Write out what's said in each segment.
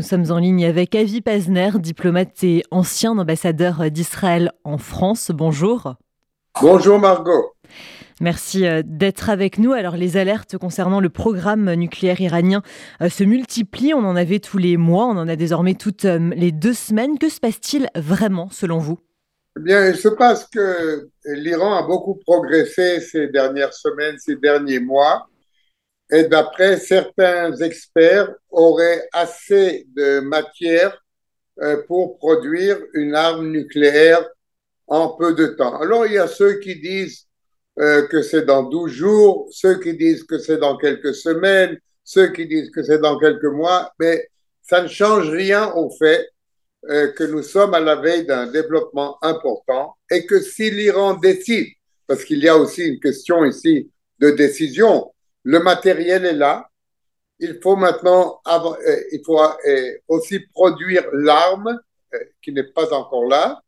nous sommes en ligne avec Avi Pazner, diplomate et ancien ambassadeur d'Israël en France. Bonjour. Bonjour Margot. Merci d'être avec nous. Alors, les alertes concernant le programme nucléaire iranien se multiplient. On en avait tous les mois, on en a désormais toutes les 2 semaines. Que se passe-t-il vraiment, selon vous ? Eh bien, il se passe que l'Iran a beaucoup progressé ces dernières semaines, ces derniers mois. Et d'après certains experts, aurait assez de matière pour produire une arme nucléaire en peu de temps. Alors, il y a ceux qui disent que c'est dans 12 jours, ceux qui disent que c'est dans quelques semaines, ceux qui disent que c'est dans quelques mois, mais ça ne change rien au fait que nous sommes à la veille d'un développement important et que si l'Iran décide, parce qu'il y a aussi une question ici de décision, le matériel est là, il faut aussi produire l'arme qui n'est pas encore là,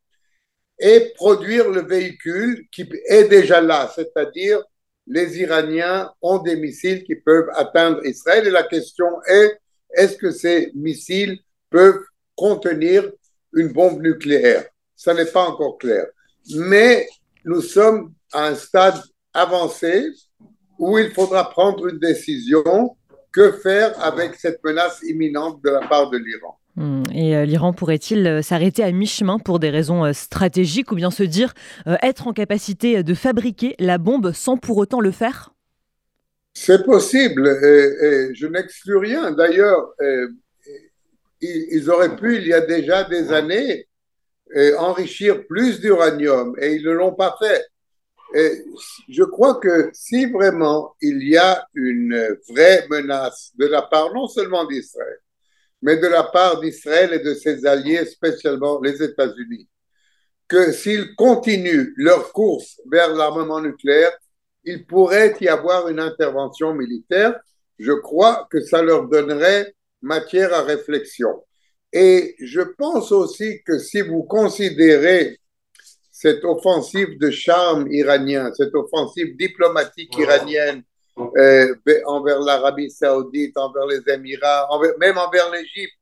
et produire le véhicule qui est déjà là, c'est-à-dire les Iraniens ont des missiles qui peuvent atteindre Israël et la question est, est-ce que ces missiles peuvent contenir une bombe nucléaire? Ça n'est pas encore clair. Mais nous sommes à un stade avancé où il faudra prendre une décision, que faire avec cette menace imminente de la part de l'Iran. Et l'Iran pourrait-il s'arrêter à mi-chemin pour des raisons stratégiques ou bien se dire être en capacité de fabriquer la bombe sans pour autant le faire? C'est possible, et je n'exclus rien. D'ailleurs, ils auraient pu, il y a déjà des années, enrichir plus d'uranium et ils ne l'ont pas fait. Et je crois que si vraiment il y a une vraie menace de la part non seulement d'Israël, mais de la part d'Israël et de ses alliés, spécialement les États-Unis, que s'ils continuent leur course vers l'armement nucléaire, il pourrait y avoir une intervention militaire. Je crois que ça leur donnerait matière à réflexion. Et je pense aussi que si vous considérez cette offensive de charme iranien, cette offensive diplomatique iranienne, envers l'Arabie Saoudite, envers les Émirats, même envers l'Égypte,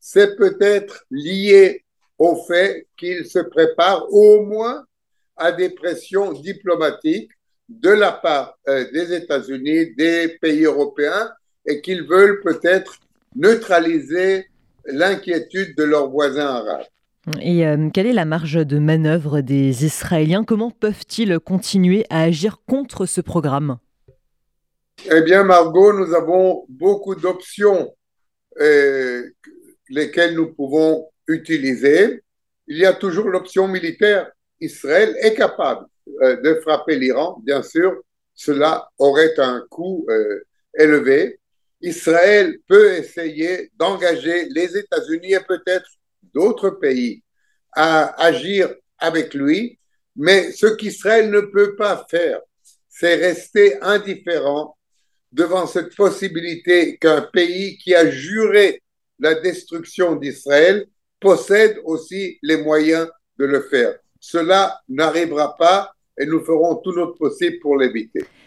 c'est peut-être lié au fait qu'ils se préparent au moins à des pressions diplomatiques de la part des États-Unis, des pays européens, et qu'ils veulent peut-être neutraliser l'inquiétude de leurs voisins arabes. Et quelle est la marge de manœuvre des Israéliens ? Comment peuvent-ils continuer à agir contre ce programme ? Eh bien, Margot, nous avons beaucoup d'options lesquelles nous pouvons utiliser. Il y a toujours l'option militaire. Israël est capable de frapper l'Iran, bien sûr. Cela aurait un coût élevé. Israël peut essayer d'engager les États-Unis et peut-être d'autres pays à agir avec lui. Mais ce qu'Israël ne peut pas faire, c'est rester indifférent devant cette possibilité qu'un pays qui a juré la destruction d'Israël possède aussi les moyens de le faire. Cela n'arrivera pas et nous ferons tout notre possible pour l'éviter.